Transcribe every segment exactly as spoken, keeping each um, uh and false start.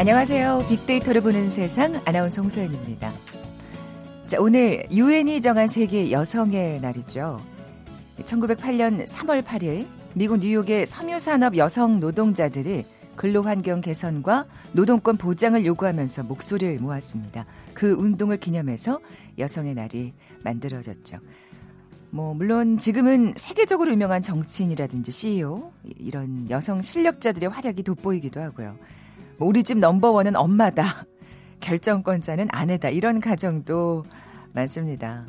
안녕하세요. 빅데이터를 보는 세상 아나운서 홍소연입니다. 자, 오늘 유엔이 정한 세계 여성의 날이죠. 천구백팔 년 삼월 팔일 미국 뉴욕의 섬유산업 여성 노동자들이 근로환경 개선과 노동권 보장을 요구하면서 목소리를 모았습니다. 그 운동을 기념해서 여성의 날이 만들어졌죠. 뭐 물론 지금은 세계적으로 유명한 정치인이라든지 씨이오 이런 여성 실력자들의 활약이 돋보이기도 하고요. 뭐 우리 집 넘버원은 엄마다, 결정권자는 아내다 이런 가정도 많습니다.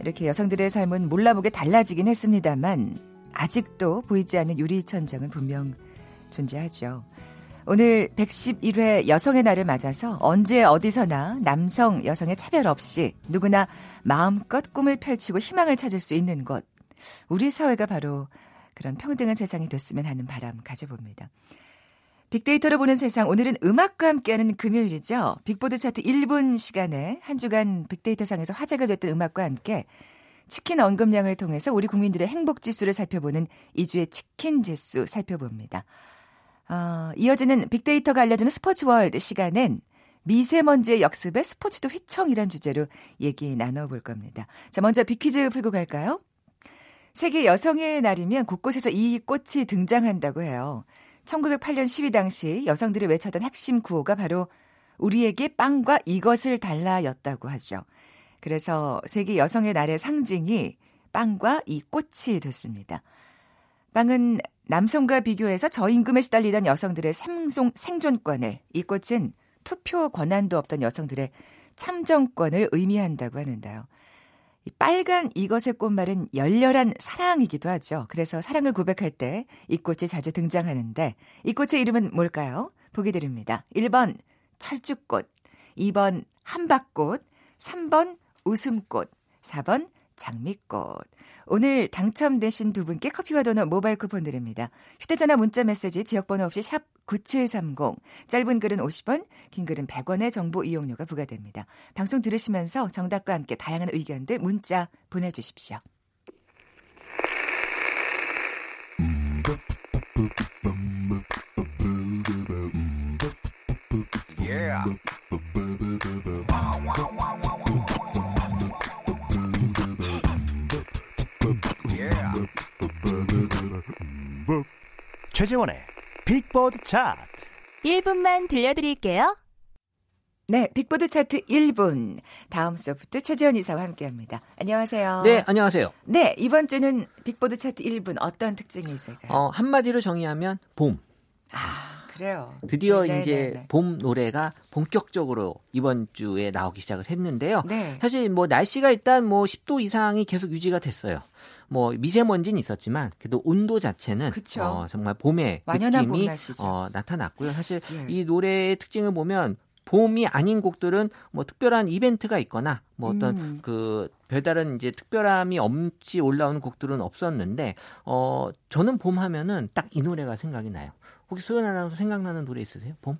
이렇게 여성들의 삶은 몰라보게 달라지긴 했습니다만 아직도 보이지 않는 유리천장은 분명 존재하죠. 오늘 백십일 회 여성의 날을 맞아서 언제 어디서나 남성, 여성의 차별 없이 누구나 마음껏 꿈을 펼치고 희망을 찾을 수 있는 곳. 우리 사회가 바로 그런 평등한 세상이 됐으면 하는 바람 가져봅니다. 빅데이터로 보는 세상, 오늘은 음악과 함께하는 금요일이죠. 빅보드 차트 일 분 시간에 한 주간 빅데이터상에서 화제가 됐던 음악과 함께 치킨 언급량을 통해서 우리 국민들의 행복지수를 살펴보는 이 주의 치킨지수 살펴봅니다. 어, 이어지는 빅데이터가 알려주는 스포츠월드 시간엔 미세먼지의 역습에 스포츠도 휘청이란 주제로 얘기 나눠볼 겁니다. 자, 먼저 빅퀴즈 풀고 갈까요? 세계 여성의 날이면 곳곳에서 이 꽃이 등장한다고 해요. 천구백팔 년 시위 당시 여성들이 외쳤던 핵심 구호가 바로 우리에게 빵과 이것을 달라였다고 하죠. 그래서 세계 여성의 날의 상징이 빵과 이 꽃이 됐습니다. 빵은 남성과 비교해서 저임금에 시달리던 여성들의 생존, 생존권을, 이 꽃은 투표 권한도 없던 여성들의 참정권을 의미한다고 하는데요. 이 빨간 이것의 꽃말은 열렬한 사랑이기도 하죠. 그래서 사랑을 고백할 때 이 꽃이 자주 등장하는데 이 꽃의 이름은 뭘까요? 보기 드립니다. 일 번 철쭉꽃, 이 번 함박꽃, 삼 번 웃음꽃, 사 번 장미꽃. 오늘 당첨되신 두 분께 커피와 도넛 모바일 쿠폰 드립니다. 휴대전화 문자메시지 지역번호 없이 샵 구칠삼공, 짧은 글은 오십 원, 긴 글은 백 원의 정보 이용료가 부과됩니다. 방송 들으시면서 정답과 함께 다양한 의견들 문자 보내주십시오. Yeah. 최지원의 빅보드 차트 일 분만 들려드릴게요. 네, 빅보드 차트 일 분. 다음 소프트 최지원 이사와 함께합니다. 안녕하세요. 네, 안녕하세요. 네, 이번 주는 빅보드 차트 일 분 어떤 특징이 있을까요? 어, 한마디로 정의하면 봄. 아, 그래요. 드디어 네네네. 이제 봄 노래가 본격적으로 이번 주에 나오기 시작을 했는데요. 네. 사실 뭐 날씨가 일단 뭐 십 도 이상이 계속 유지가 됐어요. 뭐 미세먼지는 있었지만 그래도 온도 자체는 어, 정말 봄의 느낌이 어, 나타났고요. 사실 예. 이 노래의 특징을 보면 봄이 아닌 곡들은 뭐 특별한 이벤트가 있거나 뭐 어떤 음. 그 별다른 이제 특별함이 없이 올라오는 곡들은 없었는데 어, 저는 봄 하면은 딱 이 노래가 생각이 나요. 혹시 소연 아나운서 생각나는 노래 있으세요? 봄?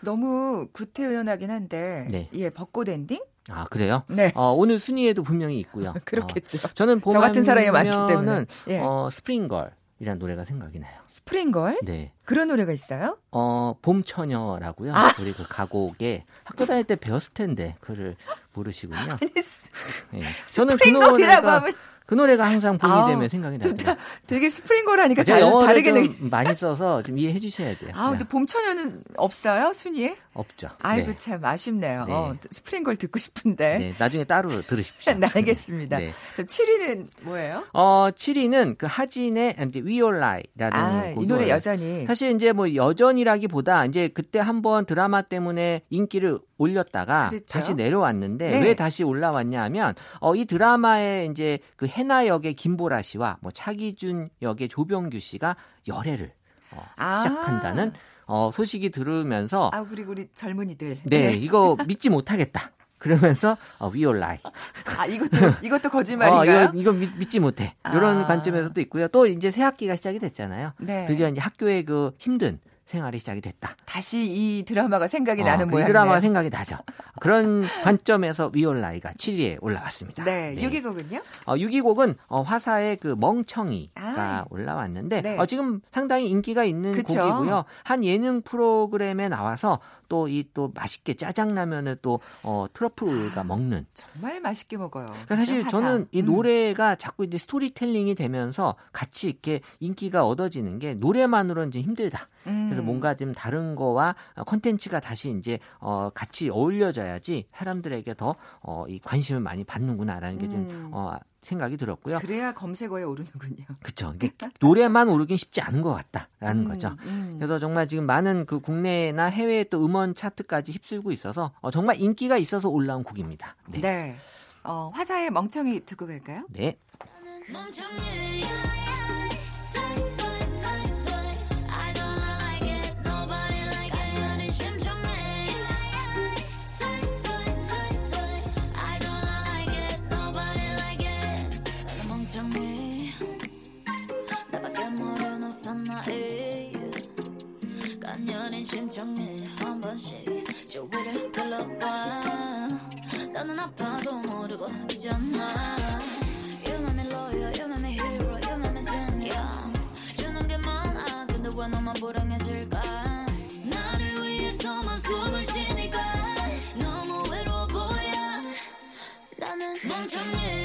너무 구태의연하긴 한데 네. 예, 벚꽃 엔딩? 아, 그래요? 네. 어, 오늘 순위에도 분명히 있고요. 그렇겠죠. 어, 저는 봄 저 같은 사람이 많기 때문에 예. 어, 스프링걸이라는 노래가 생각이 나요. 스프링걸? 네. 그런 노래가 있어요? 어, 봄처녀라고요. 아! 우리 그 가곡에 학교 다닐 때 배웠을 텐데 그걸 모르시군요. 아니, 스... 네. 저는 스프링걸이라고 그 하면 그 노래가 항상 봄이 아우, 되면 생각이 나요. 되게 스프링걸 하니까 다, 다르게 좀 많이 써서 좀 이해해 주셔야 돼요. 아, 근데 봄처녀는 없어요? 순위에? 없죠. 아이고 네. 참 아쉽네요. 네. 어, 스프링걸 듣고 싶은데. 네, 나중에 따로 들으십시오. 네, 알겠습니다. 네. 그럼 칠 위는 뭐예요? 어, 칠 위는 그 하진의 이제 We All Lie라는 아, 이 노래 여전히. 사실 이제 뭐 여전이라기보다 이제 그때 한번 드라마 때문에 인기를 올렸다가 그랬죠? 다시 내려왔는데 네. 왜 다시 올라왔냐 하면 어, 이 드라마에 이제 그 해나 역의 김보라 씨와 뭐 차기준 역의 조병규 씨가 열애를 어, 아~ 시작한다는 어, 소식이 들으면서 아 그리고 우리 젊은이들 네, 네. 이거 믿지 못하겠다. 그러면서 어, We All Lie. 아 이것도 이것도 거짓말인가요? 어, 이거, 이거 믿, 믿지 못해. 이런 아~ 관점에서도 있고요. 또 이제 새 학기가 시작이 됐잖아요. 네. 드디어 이제 학교의 그 힘든 생활이 시작이 됐다. 다시 이 드라마가 생각이 어, 나는 그 모양이네요. 이 드라마가 생각이 나죠. 그런 관점에서 위올라이가 칠 위에 올라왔습니다. 네, 네. 육 위 곡은요? 어, 육 위 곡은 어, 화사의 그 멍청이가 아. 올라왔는데 네. 어, 지금 상당히 인기가 있는 그쵸? 곡이고요. 한 예능 프로그램에 나와서 또 이 또 맛있게 짜장라면을 또 어, 트러플가 먹는 정말 맛있게 먹어요. 그러니까 사실 화사. 저는 이 노래가 음. 자꾸 이제 스토리텔링이 되면서 같이 이렇게 인기가 얻어지는 게 노래만으로는 좀 힘들다. 음. 그래서 뭔가 좀 다른 거와 콘텐츠가 다시 이제 어, 같이 어울려져야지 사람들에게 더 어, 이 관심을 많이 받는구나라는 게 좀 음. 어, 생각이 들었고요. 그래야 검색어에 오르는군요. 그렇죠. 노래만 오르긴 쉽지 않은 것 같다라는 음, 거죠. 음. 그래서 정말 지금 많은 그 국내나 해외 또 음원 차트까지 휩쓸고 있어서 어, 정말 인기가 있어서 올라온 곡입니다. 네. 네. 어, 화사의 멍청이 듣고 갈까요? 네. 심정에 한 번씩 주위를 둘러봐 나는 아파도 모르고 잊었나 You made me lawyer, you made me hero, you made me genius 주는 게 많아 근데 왜 너만 불행해질까 나를 위해서만 숨을 쉬니까 너무 외로워 보여 나는 멍청해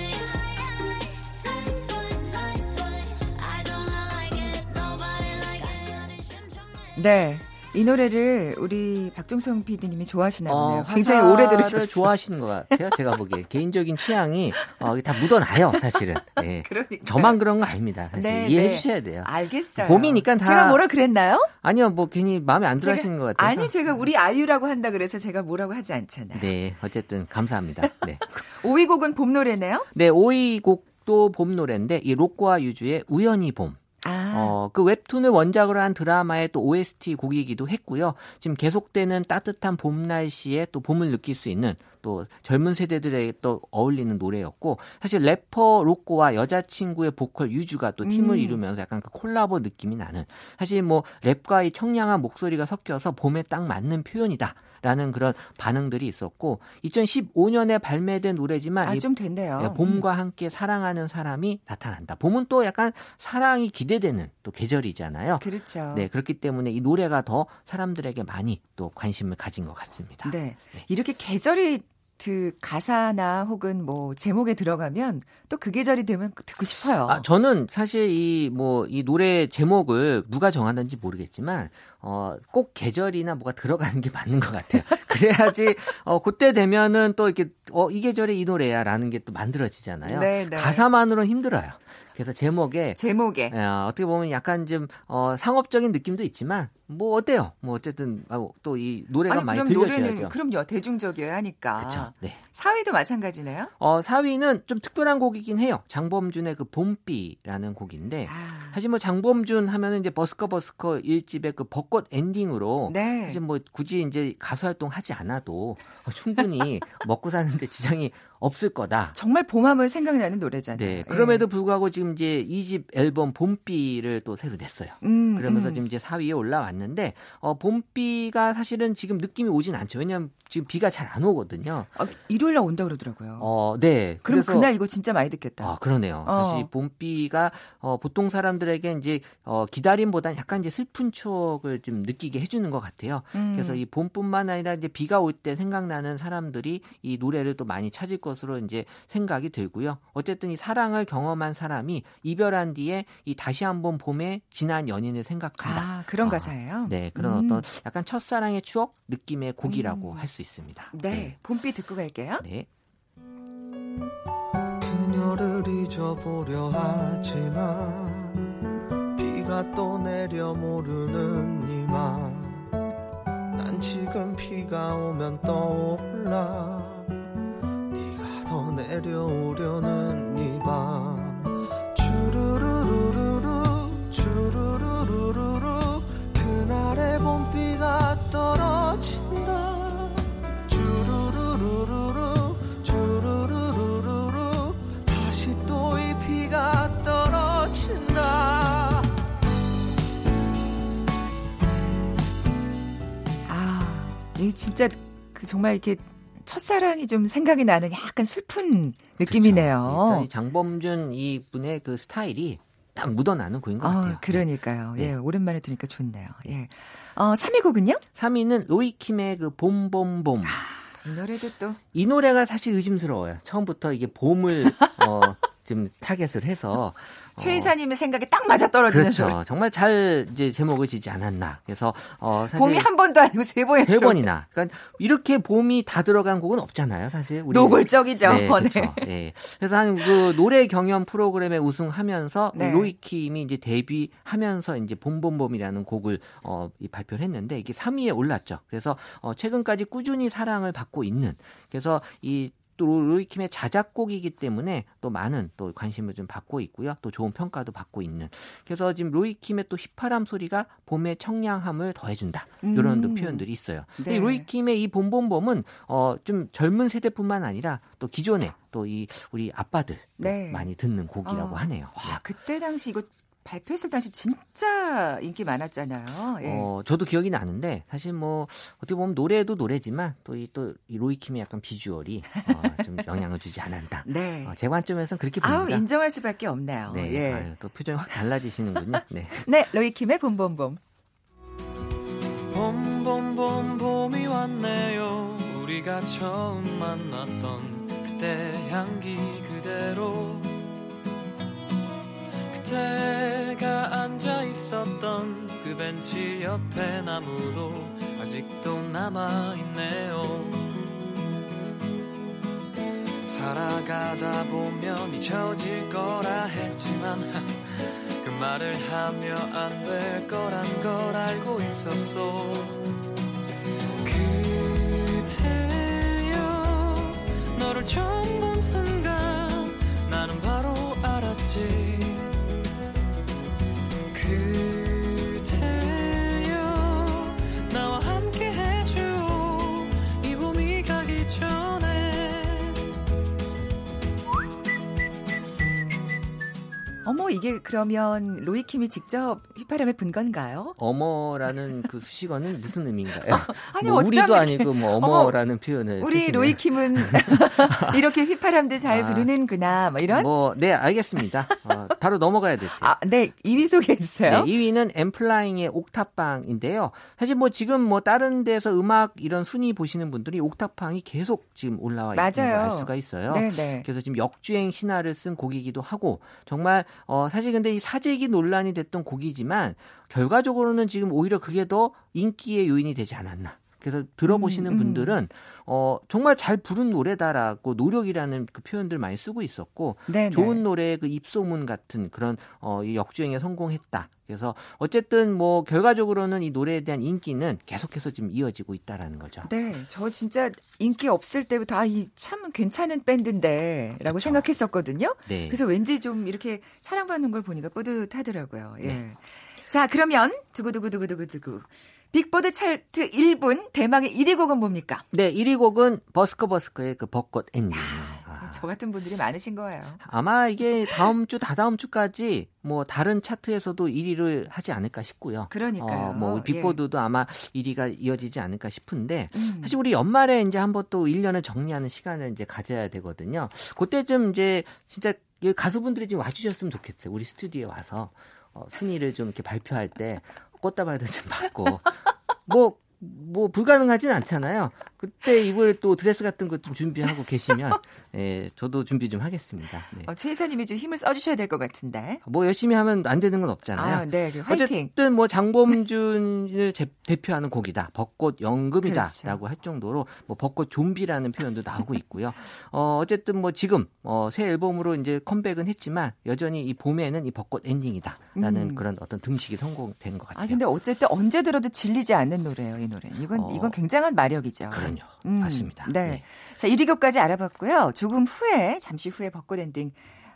네 이 노래를 우리 박종성 피디님이 좋아하시나 보네요. 어, 굉장히 오래 들으셨어요. 좋아하시는 것 같아요. 제가 보기에 개인적인 취향이 어, 다 묻어나요. 사실은. 네. 그러니까. 저만 그런 거 아닙니다. 사실 네, 이해해 네. 주셔야 돼요. 알겠어요. 봄이니까 다. 제가 뭐라 그랬나요? 아니요. 뭐 괜히 마음에 안 들어 하시는 것 같아요. 아니 제가 우리 아이유라고 한다 그래서 제가 뭐라고 하지 않잖아요. 네. 어쨌든 감사합니다. 네. 오 위 곡은 봄 노래네요? 네. 오 위 곡도 봄 노래인데 이 록과 유주의 우연히 봄. 아. 어, 그 웹툰을 원작으로 한 드라마의 또 오에스티 곡이기도 했고요. 지금 계속되는 따뜻한 봄 날씨에 또 봄을 느낄 수 있는 또 젊은 세대들에게 또 어울리는 노래였고 사실 래퍼 로꼬와 여자친구의 보컬 유주가 또 팀을 음. 이루면서 약간 그 콜라보 느낌이 나는 사실 뭐 랩과 이 청량한 목소리가 섞여서 봄에 딱 맞는 표현이다. 라는 그런 반응들이 있었고 이천십오 년에 발매된 노래지만 아, 좀 됐네요. 봄과 함께 사랑하는 사람이 나타난다. 봄은 또 약간 사랑이 기대되는 또 계절이잖아요. 그렇죠. 네, 그렇기 때문에 이 노래가 더 사람들에게 많이 또 관심을 가진 것 같습니다. 네, 네. 이렇게 계절이 그 가사나 혹은 뭐 제목에 들어가면 또 그 계절이 되면 듣고 싶어요. 아, 저는 사실 이 뭐 이 노래 제목을 누가 정하는지 모르겠지만 어, 꼭 계절이나 뭐가 들어가는 게 맞는 것 같아요. 그래야지 어, 그때 되면은 또 이렇게 어, 이 계절에 이 노래야라는 게 또 만들어지잖아요. 네, 네. 가사만으로는 힘들어요. 그래서 제목에 제목에 어, 어떻게 보면 약간 좀 어, 상업적인 느낌도 있지만 뭐 어때요? 뭐 어쨌든 또 이 노래가 아니, 많이 들려줘야죠. 그럼요. 대중적이어야 하니까. 그렇죠. 네. 사 위도 마찬가지네요? 어, 사 위는 좀 특별한 곡이긴 해요. 장범준의 그 봄비라는 곡인데 아. 사실 뭐 장범준 하면은 이제 버스커 버스커 일집의 그 벚꽃 엔딩으로 네. 이제 뭐 굳이 이제 가수 활동하지 않아도 충분히 먹고 사는데 지장이 없을 거다. 정말 봄하면 생각나는 노래잖아요. 네. 그럼에도 불구하고 지금 이제 이 집 앨범 봄비를 또 새로 냈어요. 음, 그러면서 음. 지금 이제 사 위에 올라왔는데 어, 봄비가 사실은 지금 느낌이 오진 않죠. 왜냐하면 지금 비가 잘 안 오거든요. 아, 일요일 날 온다 그러더라고요. 어, 네. 그럼 그래서, 그날 이거 진짜 많이 듣겠다. 아, 그러네요. 어. 사실 봄비가 어, 보통 사람들에게 이제 어, 기다림보다는 약간 이제 슬픈 추억을 좀 느끼게 해주는 것 같아요. 음. 그래서 이 봄뿐만 아니라 이제 비가 올 때 생각나는 사람들이 이 노래를 또 많이 찾을 것. 것으로 이제 생각이 들고요. 어쨌든 이 사랑을 경험한 사람이 이별한 뒤에 이 다시 한번 봄에 지난 연인을 생각한다. 아, 그런 어, 가사예요? 네. 그런 음. 어떤 약간 첫사랑의 추억 느낌의 곡이라고 음. 할 수 있습니다. 네, 네. 봄비 듣고 갈게요. 네. 그녀를 잊어보려 하지만 비가 또 내려 모르는 이 맘 난 지금 비가 오면 떠올라 더 내려오려는 이 밤 주르르르르르 주르르르르 그날의 봄비가 떨어진다 주르르르르르 주르르르르 다시 또 이 비가 떨어진다 진짜 그 정말 이렇게 첫사랑이 좀 생각이 나는 약간 슬픈 느낌이네요. 그렇죠. 일단 이 장범준 이 분의 그 스타일이 딱 묻어나는 곡인 것 어, 같아요. 그러니까요. 네. 예, 오랜만에 들으니까 좋네요. 예. 어, 삼 위 곡은요? 삼 위는 로이킴의 그 봄봄봄. 아, 이 노래도 또. 이 노래가 사실 의심스러워요. 처음부터 이게 봄을 어, 지금 타겟을 해서. 최 이사님의 생각에 딱 맞아떨어지는 그렇죠. 소리. 정말 잘 이제 제목을 지지 않았나. 그래서 어 사실 봄이 한 번도 아니고 세 번이나. 세 번이나. 그러니까 이렇게 봄이 다 들어간 곡은 없잖아요, 사실. 우리. 노골적이죠. 네, 그렇죠. 네. 그래서 한 그 노래 경연 프로그램에 우승하면서 네. 로이킴이 이제 데뷔하면서 이제 봄봄봄이라는 곡을 어 발표를 했는데 이게 삼 위에 올랐죠. 그래서 어 최근까지 꾸준히 사랑을 받고 있는. 그래서 이 또 로이킴의 자작곡이기 때문에 또 많은 또 관심을 좀 받고 있고요. 또 좋은 평가도 받고 있는. 그래서 지금 로이킴의 또 휘파람 소리가 봄의 청량함을 더해준다. 음. 이런 또 표현들이 있어요. 네. 이 로이킴의 이 봄봄봄은 어, 좀 젊은 세대뿐만 아니라 또 기존에 또 이 우리 아빠들 네. 많이 듣는 곡이라고 어. 하네요. 와, 그때 당시 이거. 발표했을 당시 진짜 인기 많았잖아요. 예. 어, 저도 기억이 나는데 사실 뭐 어떻게 보면 노래도 노래지만 또 이 또 이 로이킴의 약간 비주얼이 어, 좀 영향을 주지 않았다. 네. 어, 제 관점에서는 그렇게 봅니다. 아우, 인정할 수밖에 없네요. 네. 예. 아유, 또 표정이 확 달라지시는군요. 네. 네, 로이킴의 봄봄봄. 봄봄봄 봄이 왔네요. 우리가 처음 만났던 그때 향기 그대로. 제가 앉아 있었던 그 벤치 옆에 나무도 아직도 남아 있네요. 살아가다 보면 잊혀질 거라 했지만 그 말을 하며 안 될 거란 걸 알고 있었어. 그대여 너를 처음 본 순간 나는 바로 알았지. 그대여 나와 함께 해줘 이 봄이 가기 전에. 어머, 이게 그러면 로이킴이 직접 휘파람을 분 건가요? 어머라는 그 수식어는 무슨 의미인가요? 어, 아니, 뭐 우리도 아니고 뭐 어머라는 어머, 표현을 우리 쓰시면. 로이킴은 이렇게 휘파람도 잘 아, 부르는구나 뭐 이런? 뭐, 네, 알겠습니다. 어, 바로 넘어가야 될게요. 아, 네, 이 위 소개해 주세요. 네, 이 위는 엠플라잉의 옥탑방인데요. 사실 뭐 지금 뭐 다른 데서 음악 이런 순위 보시는 분들이 옥탑방이 계속 지금 올라와 있는 걸 알 수가 있어요. 네네. 그래서 지금 역주행 신화를 쓴 곡이기도 하고 정말 어, 사실 근데 이 사재기 논란이 됐던 곡이지만 결과적으로는 지금 오히려 그게 더 인기의 요인이 되지 않았나. 그래서 들어보시는 음, 음. 분들은 어, 정말 잘 부른 노래다라고 노력이라는 그 표현들 많이 쓰고 있었고 네네. 좋은 노래의 그 입소문 같은 그런 어, 이 역주행에 성공했다. 그래서 어쨌든 뭐 결과적으로는 이 노래에 대한 인기는 계속해서 지금 이어지고 있다라는 거죠. 네, 저 진짜 인기 없을 때부터 아, 이 참 괜찮은 밴드인데라고 그렇죠. 생각했었거든요. 네. 그래서 왠지 좀 이렇게 사랑받는 걸 보니까 뿌듯하더라고요. 예. 네. 자, 그러면 두구두구두구두구두구. 빅보드 차트 일 분 대망의 일 위 곡은 뭡니까? 네, 일 위 곡은 버스커버스커의 그 벚꽃 엔딩. 아, 저 같은 분들이 많으신 거예요. 아마 이게 다음 주, 다다음 주까지 뭐 다른 차트에서도 일 위를 하지 않을까 싶고요. 그러니까요. 어, 뭐 빅보드도 예. 아마 일 위가 이어지지 않을까 싶은데 음. 사실 우리 연말에 이제 한번 또 일 년을 정리하는 시간을 이제 가져야 되거든요. 그때쯤 이제 진짜 가수분들이 좀 와주셨으면 좋겠어요. 우리 스튜디오에 와서 어, 순위를 좀 이렇게 발표할 때. 꽃다발도 좀 받고 뭐, 뭐 불가능하진 않잖아요. 그때 입을 또 드레스 같은 것 좀 준비하고 계시면 예, 저도 준비 좀 하겠습니다. 네. 어, 최 이사님이 좀 힘을 써주셔야 될 것 같은데. 뭐 열심히 하면 안 되는 건 없잖아요. 아, 네, 화이팅. 어쨌든 뭐 장범준을 제, 대표하는 곡이다. 벚꽃 연금이다라고 그렇죠. 할 정도로 뭐 벚꽃 좀비라는 표현도 나오고 있고요. 어, 어쨌든 뭐 지금 어, 새 앨범으로 이제 컴백은 했지만 여전히 이 봄에는 이 벚꽃 엔딩이다라는 음. 그런 어떤 등식이 성공된 것 같아요. 아, 근데 어쨌든 언제 들어도 질리지 않는 노래예요, 이 노래. 이건 어, 이건 굉장한 마력이죠. 그런 음, 맞습니다. 네. 네. 자, 일 위 곡까지 알아봤고요. 조금 후에 잠시 후에 벚꽃 엔딩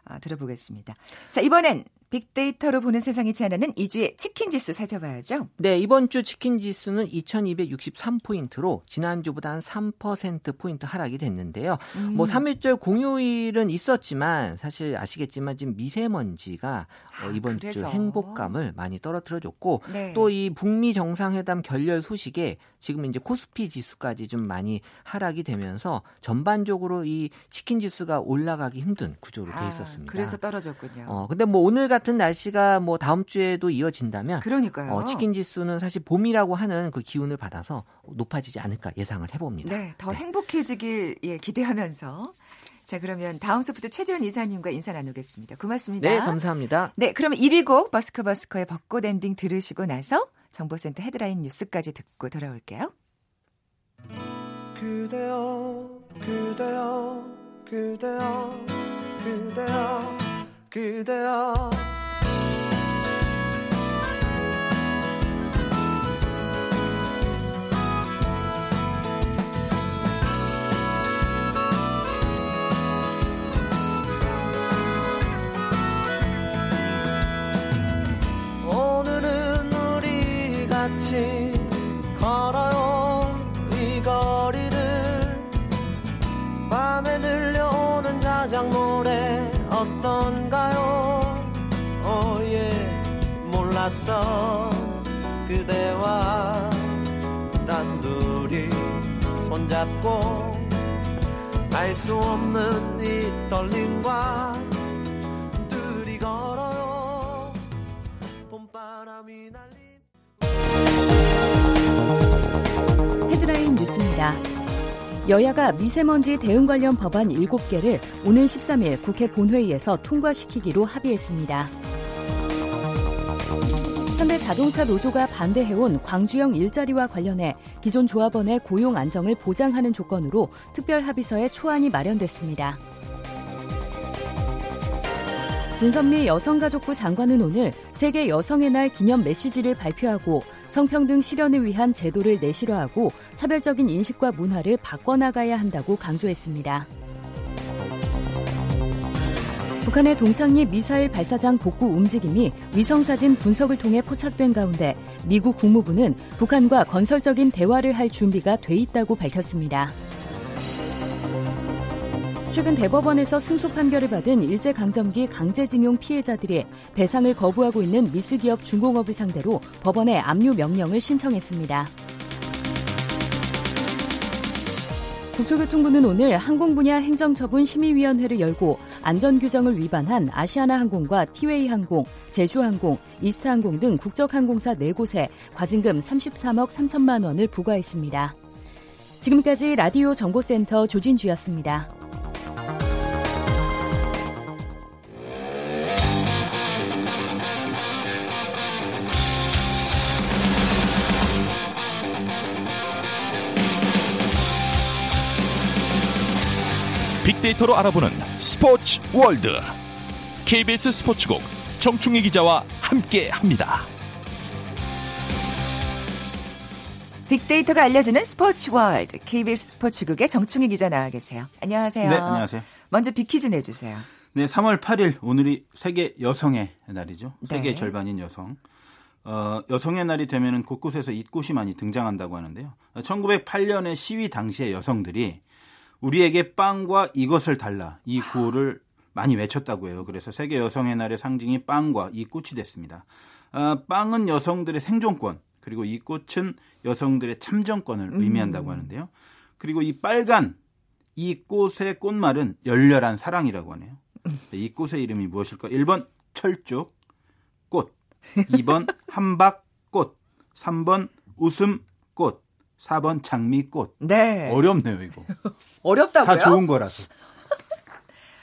어, 들어보겠습니다. 자, 이번엔 빅데이터로 보는 세상이 제안하는 이 주의 치킨 지수 살펴봐야죠. 네, 이번 주 치킨 지수는 이천이백육십삼 포인트로 지난주보다 한 삼 퍼센트 포인트 하락이 됐는데요. 음. 뭐 삼 일절 공휴일은 있었지만 사실 아시겠지만 지금 미세먼지가 아, 어, 이번 그래서. 주 행복감을 많이 떨어뜨려줬고 네. 또 이 북미 정상회담 결렬 소식에 지금 이제 코스피 지수까지 좀 많이 하락이 되면서 전반적으로 이 치킨 지수가 올라가기 힘든 구조로 돼 있었습니다. 아, 그래서 떨어졌군요. 어, 근데 뭐 오늘 같은 날씨가 뭐 다음 주에도 이어진다면 그러니까요. 어, 치킨 지수는 사실 봄이라고 하는 그 기운을 받아서 높아지지 않을까 예상을 해봅니다. 네, 더 네. 행복해지길 예, 기대하면서 자 그러면 다음 소프트 최지원 이사님과 인사 나누겠습니다. 고맙습니다. 네, 감사합니다. 네, 그럼 일 위 곡 버스커버스커의 벚꽃 엔딩 들으시고 나서 정보센터 헤드라인 뉴스까지 듣고 돌아올게요. 그대여 그대여 그대여 그대여 그대여 오늘은 우리 같이 걸어요 이 거리를 밤에 들려오는 자작노래 어떤가요? 오예 몰랐던 그대와 단둘이 손잡고 알 수 없는 이 떨림과 둘이 걸어요 봄바람이 날린 헤드라인 뉴스입니다. 여야가 미세먼지 대응 관련 법안 일곱 개를 오는 십삼 일 국회 본회의에서 통과시키기로 합의했습니다. 현대자동차 노조가 반대해온 광주형 일자리와 관련해 기존 조합원의 고용 안정을 보장하는 조건으로 특별합의서에 초안이 마련됐습니다. 진선미 여성가족부 장관은 오늘 세계 여성의 날 기념 메시지를 발표하고 성평등 실현을 위한 제도를 내실화하고 차별적인 인식과 문화를 바꿔나가야 한다고 강조했습니다. 북한의 동창리 미사일 발사장 복구 움직임이 위성사진 분석을 통해 포착된 가운데 미국 국무부는 북한과 건설적인 대화를 할 준비가 돼 있다고 밝혔습니다. 최근 대법원에서 승소 판결을 받은 일제강점기 강제징용 피해자들이 배상을 거부하고 있는 미스기업 중공업을 상대로 법원에 압류 명령을 신청했습니다. 국토교통부는 오늘 항공분야 행정처분 심의위원회를 열고 안전규정을 위반한 아시아나항공과 티웨이항공, 제주항공, 이스타항공 등 국적항공사 네 곳에 과징금 삼십삼억 삼천만 원을 부과했습니다. 지금까지 라디오 정보센터 조진주였습니다. 빅데이터로 알아보는 스포츠 월드 케이비에스 스포츠국 정충익 기자와 함께합니다. 빅데이터가 알려주는 스포츠 월드 케이비에스 스포츠국의 정충익 기자 나와 계세요. 안녕하세요. 네, 안녕하세요. 먼저 빅퀴즈 내주세요. 네, 삼월 팔일 오늘이 세계 여성의 날이죠. 세계의 네. 절반인 여성. 어, 여성의 날이 되면 곳곳에서 잇꽃이 많이 등장한다고 하는데요. 천구백팔 년의 시위 당시의 여성들이 우리에게 빵과 이것을 달라 이 구호를 많이 외쳤다고 해요. 그래서 세계 여성의 날의 상징이 빵과 이 꽃이 됐습니다. 아, 빵은 여성들의 생존권 그리고 이 꽃은 여성들의 참정권을 음. 의미한다고 하는데요. 그리고 이 빨간 이 꽃의 꽃말은 열렬한 사랑이라고 하네요. 이 꽃의 이름이 무엇일까? 일 번 철쭉 꽃, 이 번 함박 꽃, 삼 번 웃음 꽃, 사 번 장미 꽃. 네. 어렵네요, 이거. 어렵다고요? 다 좋은 거라서.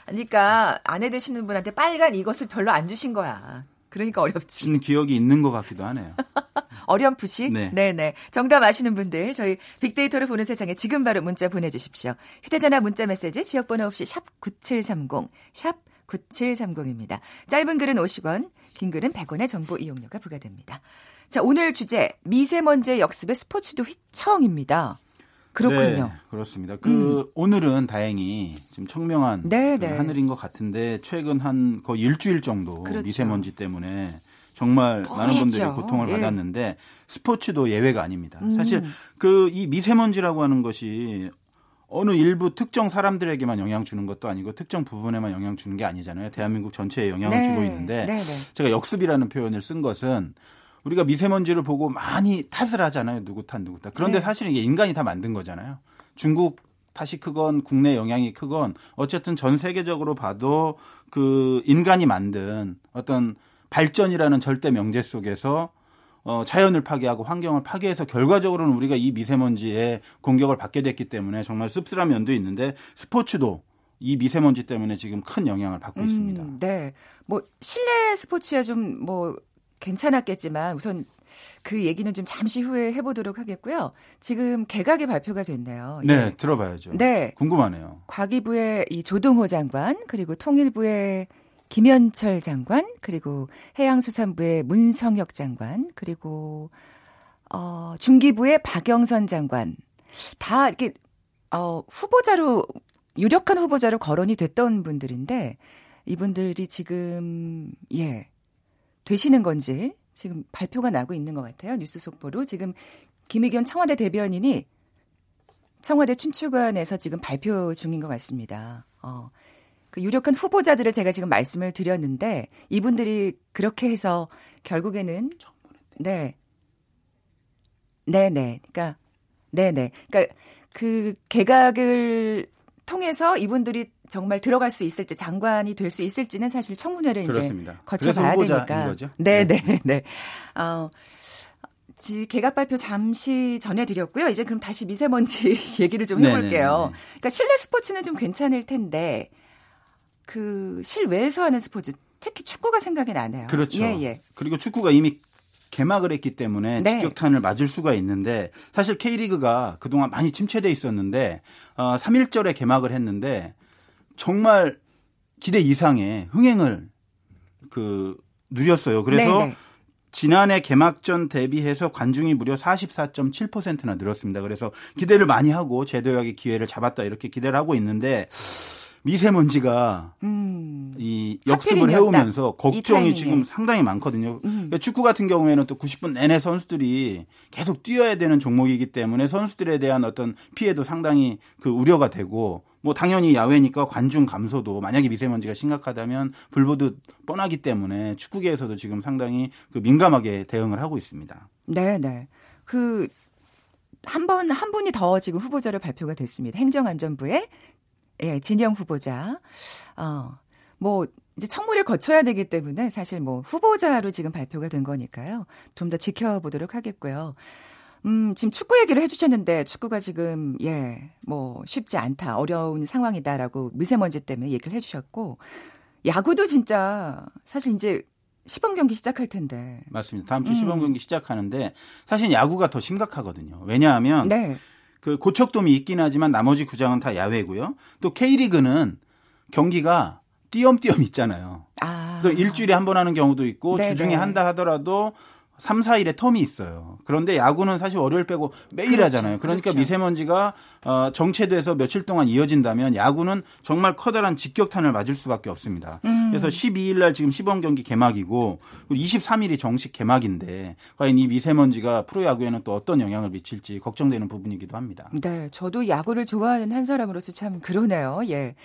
그러니까 아내 되시는 분한테 빨간 이것을 별로 안 주신 거야. 그러니까 어렵지. 주는 기억이 있는 것 같기도 하네요. 어렴풋이? 네. 네네. 정답 아시는 분들 저희 빅데이터를 보는 세상에 지금 바로 문자 보내주십시오. 휴대전화 문자 메시지 지역번호 없이 샵 구칠삼공 샵 구칠삼공입니다. 짧은 글은 오십 원, 긴 글은 백 원의 정보 이용료가 부과됩니다. 자, 오늘 주제 미세먼지의 역습에 스포츠도 휘청입니다. 그렇군요. 네, 그렇습니다. 그 음. 오늘은 다행히 좀 청명한 네, 그 네. 하늘인 것 같은데 최근 한 거의 일주일 정도 그렇죠. 미세먼지 때문에 정말 뻔했죠. 많은 분들이 고통을 예. 받았는데 스포츠도 예외가 아닙니다. 음. 사실 그 이 미세먼지라고 하는 것이 어느 일부 특정 사람들에게만 영향 주는 것도 아니고 특정 부분에만 영향 주는 게 아니잖아요. 대한민국 전체에 영향을 네. 주고 있는데 네, 네. 제가 역습이라는 표현을 쓴 것은 우리가 미세먼지를 보고 많이 탓을 하잖아요. 누구 탓 누구 탓. 그런데 네. 사실 이게 인간이 다 만든 거잖아요. 중국 탓이 크건 국내 영향이 크건 어쨌든 전 세계적으로 봐도 그 인간이 만든 어떤 발전이라는 절대 명제 속에서 어, 자연을 파괴하고 환경을 파괴해서 결과적으로는 우리가 이 미세먼지에 공격을 받게 됐기 때문에 정말 씁쓸한 면도 있는데 스포츠도 이 미세먼지 때문에 지금 큰 영향을 받고 음, 있습니다. 네. 뭐 실내 스포츠야 좀 뭐 괜찮았겠지만 우선 그 얘기는 좀 잠시 후에 해보도록 하겠고요. 지금 개각의 발표가 됐네요. 네. 예. 들어봐야죠. 네. 궁금하네요. 과기부의 이 조동호 장관 그리고 통일부의 김연철 장관 그리고 해양수산부의 문성혁 장관 그리고 어, 중기부의 박영선 장관 다 이렇게 어, 후보자로 유력한 후보자로 거론이 됐던 분들인데 이분들이 지금 예 되시는 건지 지금 발표가 나고 있는 것 같아요. 뉴스 속보로 지금 김의겸 청와대 대변인이 청와대 춘추관에서 지금 발표 중인 것 같습니다. 어. 그 유력한 후보자들을 제가 지금 말씀을 드렸는데 이분들이 그렇게 해서 결국에는 네, 네, 네, 그러니까 네, 네, 그러니까 그 개각을 통해서 이분들이 정말 들어갈 수 있을지 장관이 될 수 있을지는 사실 청문회를 그렇습니다. 이제 거쳐봐야 되니까. 거죠? 네, 네, 네. 네. 어, 개각 발표 잠시 전해드렸고요. 이제 그럼 다시 미세먼지 얘기를 좀 해볼게요. 그러니까 실내 스포츠는 좀 괜찮을 텐데. 그 실외에서 하는 스포츠, 특히 축구가 생각이 나네요. 그렇죠. 예, 예. 그리고 축구가 이미 개막을 했기 때문에 네. 직격탄을 맞을 수가 있는데 사실 K리그가 그동안 많이 침체돼 있었는데 어, 삼일절에 개막을 했는데 정말 기대 이상의 흥행을 그 누렸어요. 그래서 네네. 지난해 개막전 대비해서 관중이 무려 사십사 점 칠 퍼센트나 늘었습니다. 그래서 기대를 많이 하고 제도약의 기회를 잡았다 이렇게 기대를 하고 있는데 미세먼지가 음, 이 역습을 해오면서 걱정이 지금 상당히 많거든요. 음. 그러니까 축구 같은 경우에는 또 구십 분 내내 선수들이 계속 뛰어야 되는 종목이기 때문에 선수들에 대한 어떤 피해도 상당히 그 우려가 되고 뭐 당연히 야외니까 관중 감소도 만약에 미세먼지가 심각하다면 불보듯 뻔하기 때문에 축구계에서도 지금 상당히 그 민감하게 대응을 하고 있습니다. 네, 네. 그 한 번, 한 분이 더 지금 후보자로 발표가 됐습니다. 행정안전부의 예, 진영 후보자. 어, 뭐, 이제 청문회를 거쳐야 되기 때문에 사실 뭐 후보자로 지금 발표가 된 거니까요. 좀 더 지켜보도록 하겠고요. 음, 지금 축구 얘기를 해주셨는데 축구가 지금, 예, 뭐 쉽지 않다. 어려운 상황이다라고 미세먼지 때문에 얘기를 해주셨고 야구도 진짜 사실 이제 시범 경기 시작할 텐데. 맞습니다. 다음 주 음. 시범 경기 시작하는데 사실 야구가 더 심각하거든요. 왜냐하면. 네. 그 고척돔이 있긴 하지만 나머지 구장은 다 야외고요. 또 K리그는 경기가 띄엄띄엄 있잖아요. 아. 또 일주일에 한 번 하는 경우도 있고 네네. 주중에 한다 하더라도 삼, 사일에 텀이 있어요. 그런데 야구는 사실 월요일 빼고 매일 그렇죠. 하잖아요. 그러니까 그렇죠. 미세먼지가 정체돼서 며칠 동안 이어진다면 야구는 정말 커다란 직격탄을 맞을 수밖에 없습니다. 음. 그래서 십이일 날 지금 시범 경기 개막이고 이십삼일이 정식 개막인데 과연 이 미세먼지가 프로야구에는 또 어떤 영향을 미칠지 걱정되는 부분이기도 합니다. 네. 저도 야구를 좋아하는 한 사람으로서 참 그러네요. 예.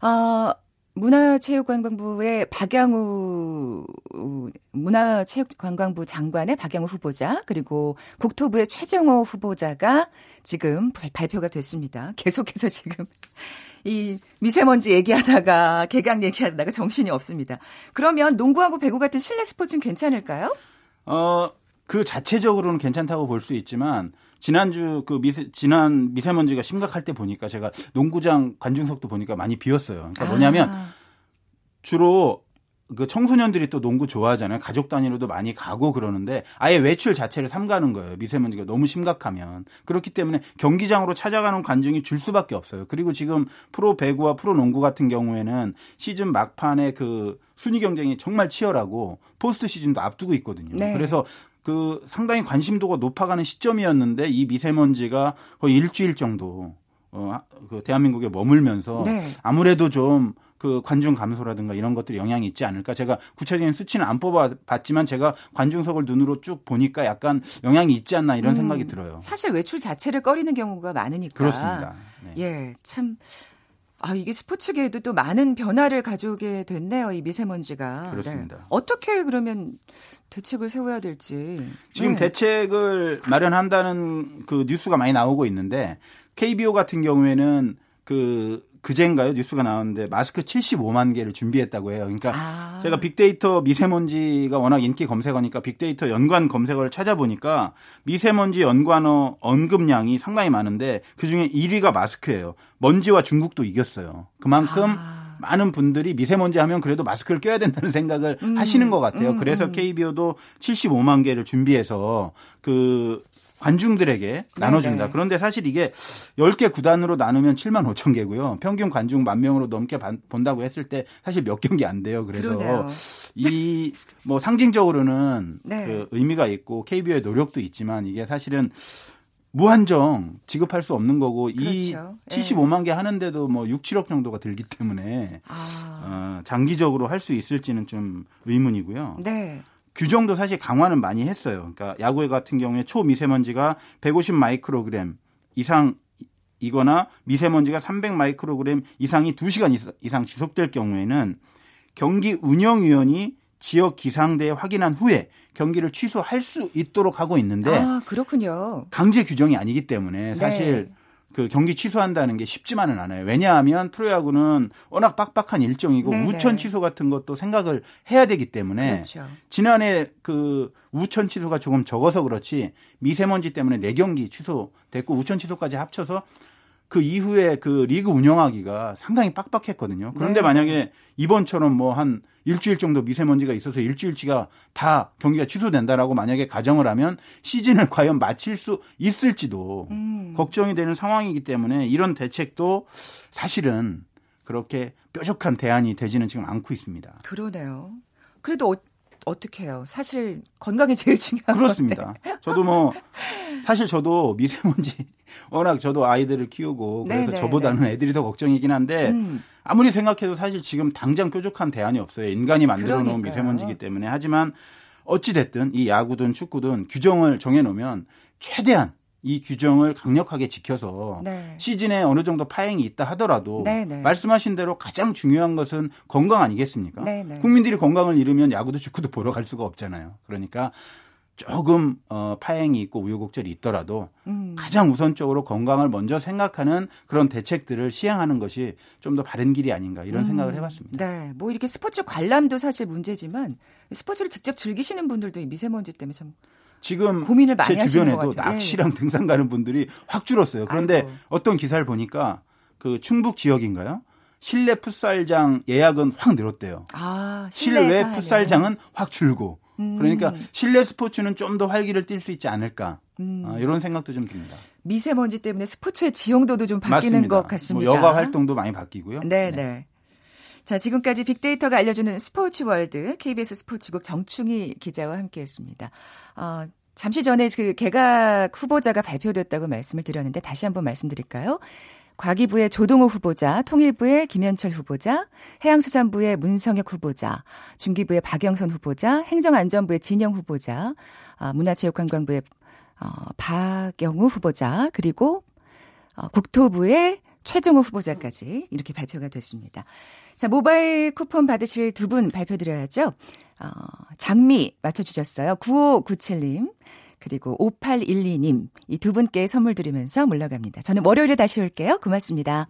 아... 문화체육관광부의 박양우 문화체육관광부 장관의 박양우 후보자 그리고 국토부의 최정호 후보자가 지금 발표가 됐습니다. 계속해서 지금 이 미세먼지 얘기하다가 개각 얘기하다가 정신이 없습니다. 그러면 농구하고 배구 같은 실내 스포츠는 괜찮을까요? 어, 그 자체적으로는 괜찮다고 볼 수 있지만 지난주 그 미세, 지난 미세먼지가 심각할 때 보니까 제가 농구장 관중석도 보니까 많이 비었어요. 그러니까 아. 뭐냐면 주로 그 청소년들이 또 농구 좋아하잖아요. 가족 단위로도 많이 가고 그러는데 아예 외출 자체를 삼가는 거예요. 미세먼지가 너무 심각하면. 그렇기 때문에 경기장으로 찾아가는 관중이 줄 수밖에 없어요. 그리고 지금 프로 배구와 프로 농구 같은 경우에는 시즌 막판에 그 순위 경쟁이 정말 치열하고 포스트 시즌도 앞두고 있거든요. 네. 그래서 그 상당히 관심도가 높아가는 시점이었는데 이 미세먼지가 거의 일주일 정도 어, 그 대한민국에 머물면서 네. 아무래도 좀 그 관중 감소라든가 이런 것들이 영향이 있지 않을까. 제가 구체적인 수치는 안 뽑아봤지만 제가 관중석을 눈으로 쭉 보니까 약간 영향이 있지 않나 이런 음, 생각이 들어요. 사실 외출 자체를 꺼리는 경우가 많으니까. 그렇습니다. 네. 예, 참. 아, 이게 스포츠계에도 또 많은 변화를 가져오게 됐네요. 이 미세먼지가. 그렇습니다. 네. 어떻게 그러면 대책을 세워야 될지. 지금 네. 대책을 마련한다는 그 뉴스가 많이 나오고 있는데 케이비오 같은 경우에는 그 그젠가요? 뉴스가 나왔는데 마스크 칠십오만 개를 준비했다고 해요. 그러니까 아. 제가 빅데이터 미세먼지가 워낙 인기 검색어니까 빅데이터 연관 검색어를 찾아보니까 미세먼지 연관어 언급량이 상당히 많은데 그중에 일 위가 마스크예요. 먼지와 중국도 이겼어요. 그만큼 아. 많은 분들이 미세먼지 하면 그래도 마스크를 껴야 된다는 생각을 음. 하시는 것 같아요. 음. 그래서 케이비오도 칠십오만 개를 준비해서 그 관중들에게 나눠준다. 네네. 그런데 사실 이게 열 개 구단으로 나누면 칠만 오천 개고요. 평균 관중 만 명으로 넘게 본다고 했을 때 사실 몇 경기 안 돼요. 그래서 이 뭐 상징적으로는 네. 그 의미가 있고 케이비오의 노력도 있지만 이게 사실은 무한정 지급할 수 없는 거고 그렇죠. 이 칠십오만 개 하는데도 뭐 육, 칠억 정도가 들기 때문에 아. 어, 장기적으로 할 수 있을지는 좀 의문이고요. 네. 규정도 사실 강화는 많이 했어요. 그러니까 야구회 같은 경우에 초미세먼지가 백오십 마이크로그램 이상이거나 미세먼지가 삼백 마이크로그램 이상이 두 시간 이상 지속될 경우에는 경기 운영위원이 지역 기상대에 확인한 후에 경기를 취소할 수 있도록 하고 있는데 아, 그렇군요. 강제 규정이 아니기 때문에 사실 네. 그 경기 취소한다는 게 쉽지만은 않아요. 왜냐하면 프로야구는 워낙 빡빡한 일정이고 네네. 우천 취소 같은 것도 생각을 해야 되기 때문에 그렇죠. 지난해 그 우천 취소가 조금 적어서 그렇지 미세먼지 때문에 네 경기 취소됐고 우천 취소까지 합쳐서 그 이후에 그 리그 운영하기가 상당히 빡빡했거든요. 그런데 네. 만약에 이번처럼 뭐 한 일주일 정도 미세먼지가 있어서 일주일치가 다 경기가 취소된다라고 만약에 가정을 하면 시즌을 과연 마칠 수 있을지도 음. 걱정이 되는 상황이기 때문에 이런 대책도 사실은 그렇게 뾰족한 대안이 되지는 지금 않고 있습니다. 그러네요. 그래도 어, 어떻게 해요? 사실 건강이 제일 중요한 그렇습니다. 건데. 저도 뭐 사실 저도 미세먼지 워낙 저도 아이들을 키우고 그래서 네네, 저보다는 네네. 애들이 더 걱정이긴 한데 음. 아무리 생각해도 사실 지금 당장 뾰족한 대안이 없어요. 인간이 만들어 놓은 미세먼지이기 때문에. 하지만 어찌 됐든 이 야구든 축구든 규정을 정해놓으면 최대한 이 규정을 강력하게 지켜서 네. 시즌에 어느 정도 파행이 있다 하더라도 네네. 말씀하신 대로 가장 중요한 것은 건강 아니겠습니까? 네네. 국민들이 건강을 잃으면 야구도 축구도 보러 갈 수가 없잖아요. 그러니까 조금 어, 파행이 있고 우여곡절이 있더라도 음. 가장 우선적으로 건강을 먼저 생각하는 그런 대책들을 시행하는 것이 좀 더 바른 길이 아닌가 이런 음. 생각을 해봤습니다. 네, 뭐 이렇게 스포츠 관람도 사실 문제지만 스포츠를 직접 즐기시는 분들도 이 미세먼지 때문에 참 지금 고민을 많이 제 주변에도 낚시랑 네. 등산 가는 분들이 확 줄었어요. 그런데 아이고. 어떤 기사를 보니까 그 충북 지역인가요? 실내 풋살장 예약은 확 늘었대요. 아, 실외 풋살장은 확 줄고. 그러니까 음. 실내 스포츠는 좀 더 활기를 띨 수 있지 않을까 음. 아, 이런 생각도 좀 듭니다. 미세먼지 때문에 스포츠의 지용도도 좀 바뀌는 맞습니다. 것 같습니다. 뭐 여가 활동도 많이 바뀌고요. 네네. 네. 자, 지금까지 빅데이터가 알려주는 스포츠 월드 케이비에스 스포츠국 정충희 기자와 함께했습니다. 어, 잠시 전에 그 개각 후보자가 발표됐다고 말씀을 드렸는데 다시 한번 말씀드릴까요? 과기부의 조동호 후보자, 통일부의 김연철 후보자, 해양수산부의 문성혁 후보자, 중기부의 박영선 후보자, 행정안전부의 진영 후보자, 문화체육관광부의 박양우 후보자, 그리고 국토부의 최정호 후보자까지 이렇게 발표가 됐습니다. 자, 모바일 쿠폰 받으실 두 분 발표드려야죠. 어, 장미 맞춰주셨어요. 구오구칠 님. 그리고 오팔일이 님, 이 두 분께 선물 드리면서 물러갑니다. 저는 월요일에 다시 올게요. 고맙습니다.